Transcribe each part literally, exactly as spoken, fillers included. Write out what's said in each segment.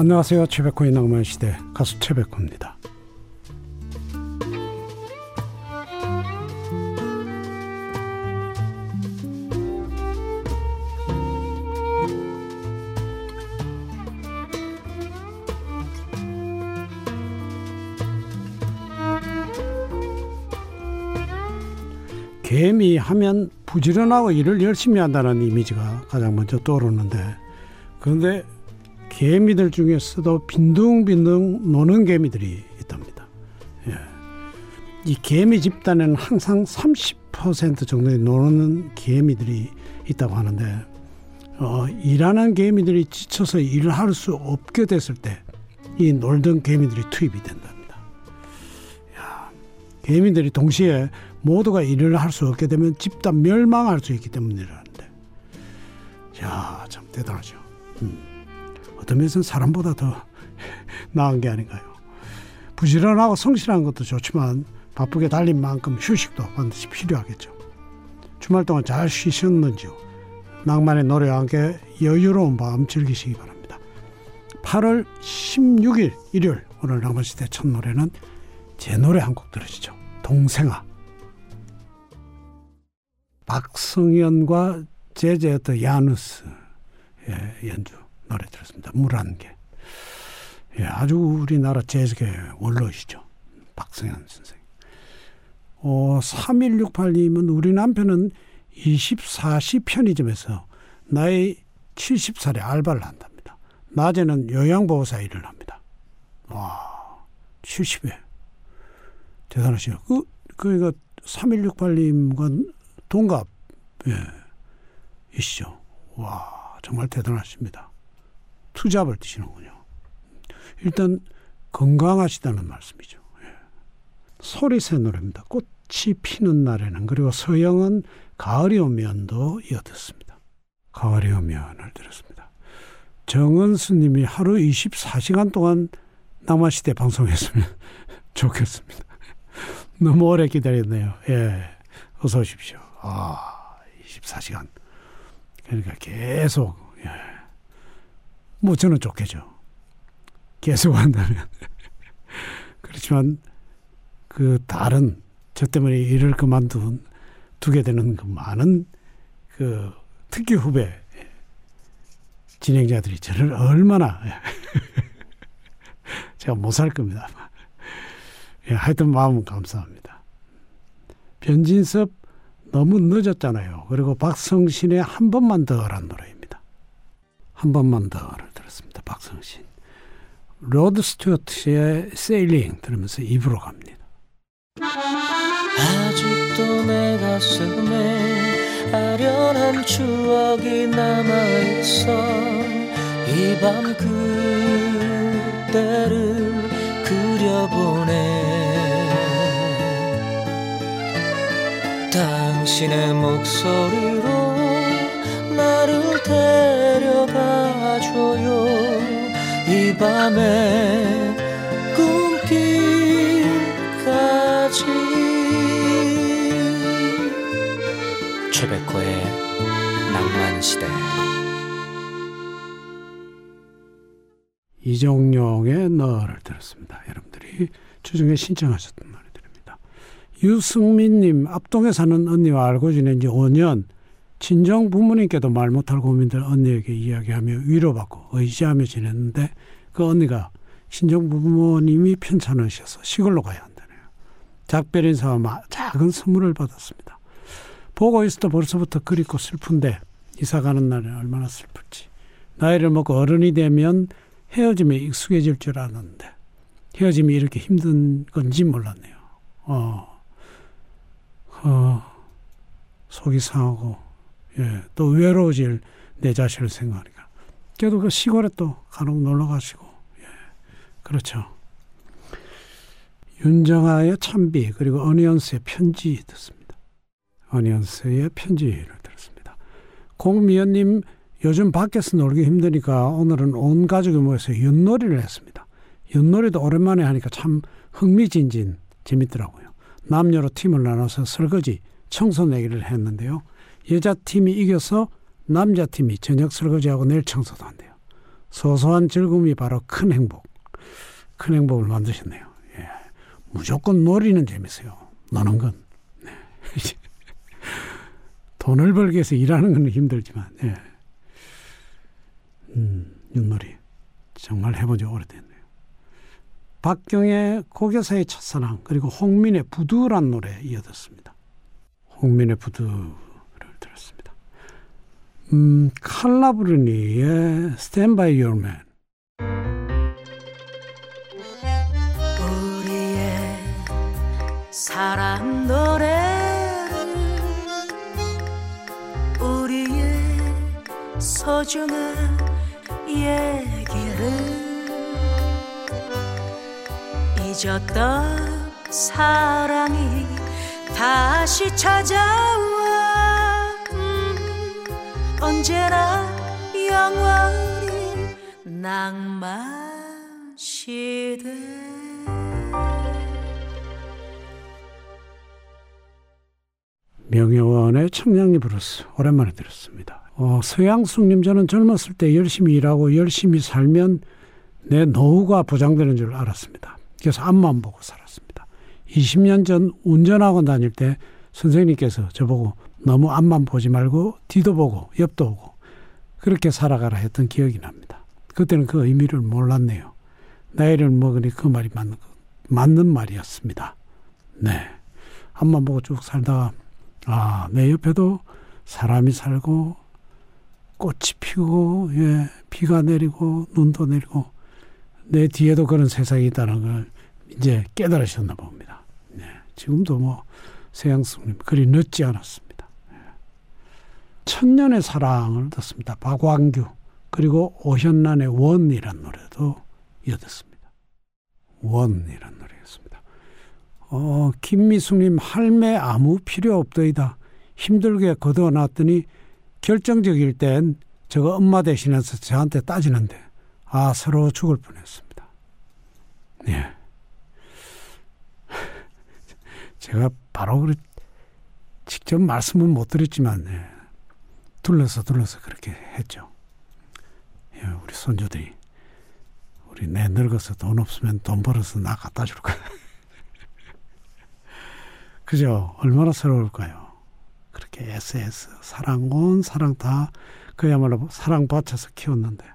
안녕하세요. 최백호의 낭만시대 가수 최백호입니다. 개미 하면 부지런하고 일을 열심히 한다는 이미지가 가장 먼저 떠오르는데, 그런데 개미들 중에서도 빈둥빈둥 노는 개미들이 있답니다. 예. 이 개미 집단에는 항상 삼십 퍼센트 정도의 노는 개미들이 있다고 하는데, 어, 일하는 개미들이 지쳐서 일을 할 수 없게 됐을 때 이 놀던 개미들이 투입이 된답니다. 야, 개미들이 동시에 모두가 일을 할 수 없게 되면 집단 멸망할 수 있기 때문이라는데, 야, 참 대단하죠. 음. 어떤 면에서는 사람보다 더 나은 게 아닌가요? 부지런하고 성실한 것도 좋지만 바쁘게 달린 만큼 휴식도 반드시 필요하겠죠. 주말 동안 잘 쉬셨는지요? 낭만의 노래와 함께 여유로운 밤 즐기시기 바랍니다. 팔월 십육일 일요일, 오늘 낭만시대 첫 노래는 제 노래 한 곡 들으시죠. 동생아. 박성현과 제제였던 야누스 예, 연주 노래 들었습니다. 물한 개. 예, 아주 우리나라 재즈계 원로이시죠, 박성현 선생님. 어, 삼일육팔님은 우리 남편은 이십사시 편의점에서 나이 일흔 살에 알바를 한답니다. 낮에는 요양보호사 일을 합니다. 와, 칠십에 대단하시네요. 그, 그러니까 삼일육팔님과 동갑이시죠. 예, 와, 정말 대단하십니다. 투잡을 드시는군요. 일단 건강하시다는 말씀이죠. 예. 소리새 노래입니다. 꽃이 피는 날에는. 그리고 서영은 가을이 오면도 이어듣습니다. 가을이 오면을 들었습니다. 정은스 님이 하루 이십사시간 동안 낭만시대 방송했으면 좋겠습니다. 너무 오래 기다렸네요. 예, 어서 오십시오. 아, 이십사시간. 그러니까 계속, 예. 뭐 저는 좋겠죠. 계속 한다면. 그렇지만 그 다른, 저 때문에 일을 그만둔, 두게 되는 그 많은 그 특기 후배 진행자들이 저를 얼마나 제가 못 살 겁니다. 예, 하여튼 마음은 감사합니다. 변진섭, 너무 늦었잖아요. 그리고 박성신의 한 번만 더란 노래입니다. 한 번만 더를 들었습니다. 박성신. 로드 스튜어트의 세일링 들으면서 입으로 갑니다. 아직도 내 가슴에 아련한 추억이 남아있어. 이 밤 그때를 그려보네. 당신의 목소리로 나를 데려가줘요. 이 밤의 꿈길까지. 최백호의 낭만시대. 이정용의 너를 들었습니다. 여러분들이 주중에 신청하셨던 노래. 유승민님, 앞동에 사는 언니와 알고 지낸 지 오년, 친정 부모님께도 말 못할 고민들 언니에게 이야기하며 위로받고 의지하며 지냈는데, 그 언니가 친정 부모님이 편찮으셔서 시골로 가야 한다네요. 작별 인사와 작은 선물을 받았습니다. 보고 있어도 벌써부터 그립고 슬픈데 이사가는 날에 얼마나 슬플지. 나이를 먹고 어른이 되면 헤어짐에 익숙해질 줄 아는데 헤어짐이 이렇게 힘든 건지 몰랐네요. 어. 어, 속이 상하고, 예, 또 외로워질 내 자신을 생각하니까. 그래도 그 시골에 또 간혹 놀러 가시고, 예, 그렇죠. 윤정아의 참비, 그리고 어니언스의 편지 듣습니다. 어니언스의 편지를 들었습니다. 공미연님, 요즘 밖에서 놀기 힘드니까 오늘은 온 가족이 모여서 윷놀이를 했습니다. 윷놀이도 오랜만에 하니까 참 흥미진진 재밌더라고요. 남녀로 팀을 나눠서 설거지, 청소내기를 했는데요. 여자팀이 이겨서 남자팀이 저녁 설거지하고 내일 청소도 한대요. 소소한 즐거움이 바로 큰 행복, 큰 행복을 만드셨네요. 예. 무조건 놀이는 재밌어요. 노는 건. 네. 돈을 벌기 위해서 일하는 건 힘들지만, 예. 음, 윷놀이 정말 해본 지 오래됐네요. 박경의 고교사의 첫사랑, 그리고 홍민의 부두란 노래 이어졌습니다. 홍민의 부두를 들었습니다. 음, 칼라브르니의 Stand by Your Man. 우리의 사랑 노래를, 우리의 소중한 얘기를, 잊었던 사랑이 다시 찾아와. 음, 언제나 영원히 낭만시대. 명예원의 청량리 브루스 오랜만에 들었습니다. 어, 서양숙님, 저는 젊었을 때 열심히 일하고 열심히 살면 내 노후가 보장되는 줄 알았습니다. 그래서 앞만 보고 살았습니다. 이십 년 전 운전학원 다닐 때 선생님께서 저보고 너무 앞만 보지 말고 뒤도 보고 옆도 오고 그렇게 살아가라 했던 기억이 납니다. 그때는 그 의미를 몰랐네요. 나이를 먹으니 그 말이 맞는, 맞는 말이었습니다. 네, 앞만 보고 쭉 살다가 아, 내 옆에도 사람이 살고 꽃이 피고, 예, 비가 내리고 눈도 내리고 내 뒤에도 그런 세상이 있다는 걸 이제 깨달으셨나 봅니다. 네, 지금도 뭐 서양숙님 그리 늦지 않았습니다. 네. 천년의 사랑을 듣습니다. 박완규, 그리고 오현란의 원이란 노래도 이어듣습니다. 원이란 노래였습니다. 어, 김미숙님, 할매 아무 필요 없더이다. 힘들게 거둬놨더니 결정적일 땐 저거 엄마 대신해서 저한테 따지는데 아, 서로 죽을 뻔했습니다. 예. 제가 바로 그렇, 직접 말씀은 못 드렸지만, 예. 둘러서 둘러서 그렇게 했죠. 예, 우리 손주들이, 우리 내 늙어서 돈 없으면 돈 벌어서 나 갖다 줄 거야. 그죠? 얼마나 서러울까요? 그렇게 에스 에스, 사랑 온 사랑 다, 그야말로 사랑 바쳐서 키웠는데.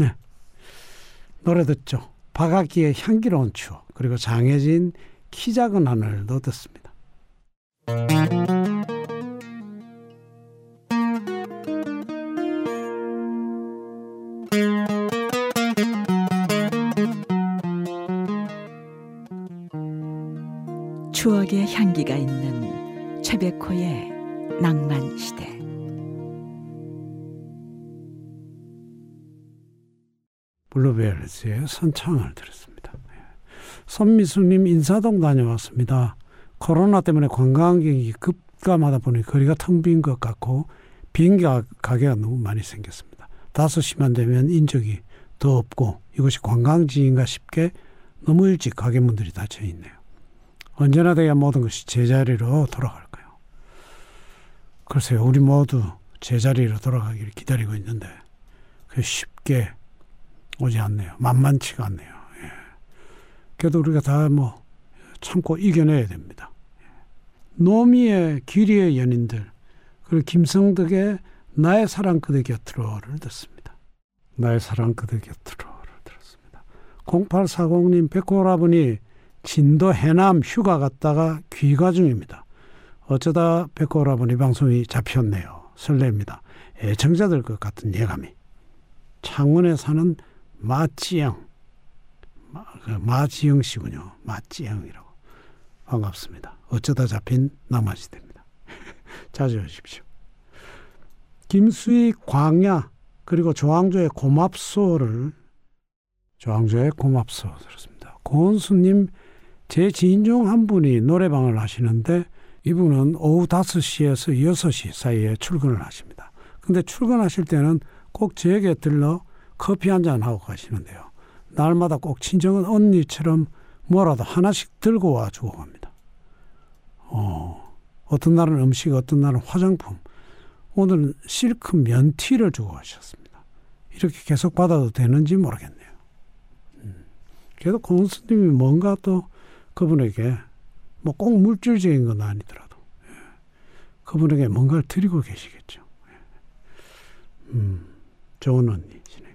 네. 노래 듣죠. 박학기의 향기로운 추억, 그리고 장혜진 키 작은 하늘도 듣습니다. 추억의 향기가 있는 최백호의 낭만시대. 블루베리즈의 선창을 들었습니다. 손미수님, 인사동 다녀왔습니다. 코로나 때문에 관광객이 급감하다 보니 거리가 텅 빈 것 같고 비행기 가게가 너무 많이 생겼습니다. 다섯 시만 되면 인적이 더 없고 이것이 관광지인가 싶게 너무 일찍 가게 문들이 닫혀있네요. 언제나 돼야 모든 것이 제자리로 돌아갈까요? 글쎄요, 우리 모두 제자리로 돌아가기를 기다리고 있는데 그게 쉽게 오지 않네요. 만만치가 않네요. 예. 그래도 우리가 다 뭐 참고 이겨내야 됩니다. 예. 노미의 길이의 연인들, 그리고 김성덕의 나의 사랑 그대 곁으로를 듣습니다. 나의 사랑 그대 곁으로를 들었습니다. 공팔사공님, 백호라분이 진도 해남 휴가 갔다가 귀가 중입니다. 어쩌다 백호라분이 방송이 잡혔네요. 설렙니다. 애청자들 것 같은 예감이. 창원에 사는 마치영, 마, 마치영 씨군요. 마치영이라고. 반갑습니다. 어쩌다 잡힌 낭만시대입니다. 자주 오십시오. 김수희 광야, 그리고 조항조의 고맙소를, 조항조의 고맙소 들었습니다. 고은수님, 제 지인 중 한 분이 노래방을 하시는데 이분은 오후 다섯 시에서 여섯 시 사이에 출근을 하십니다. 근데 출근하실 때는 꼭 제게 들러 커피 한잔 하고 가시는데요. 날마다 꼭 친정은 언니처럼 뭐라도 하나씩 들고 와주고 갑니다. 어, 어떤 날은 음식, 어떤 날은 화장품. 오늘은 실크 면티를 주고 가셨습니다. 이렇게 계속 받아도 되는지 모르겠네요. 음. 그래도 고은수님이 뭔가 또 그분에게 뭐 꼭 물질적인 건 아니더라도 예. 그분에게 뭔가를 드리고 계시겠죠. 예. 음, 좋은 언니시네요.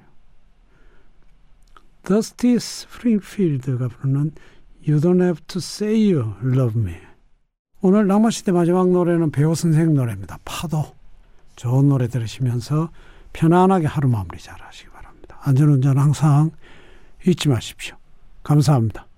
더스티 스프링필드가 부르는 You don't have to say you love me. 오늘 낭만시대 마지막 노래는 배우 선생 노래입니다. 파도. 좋은 노래 들으시면서 편안하게 하루 마무리 잘 하시기 바랍니다. 안전운전 항상 잊지 마십시오. 감사합니다.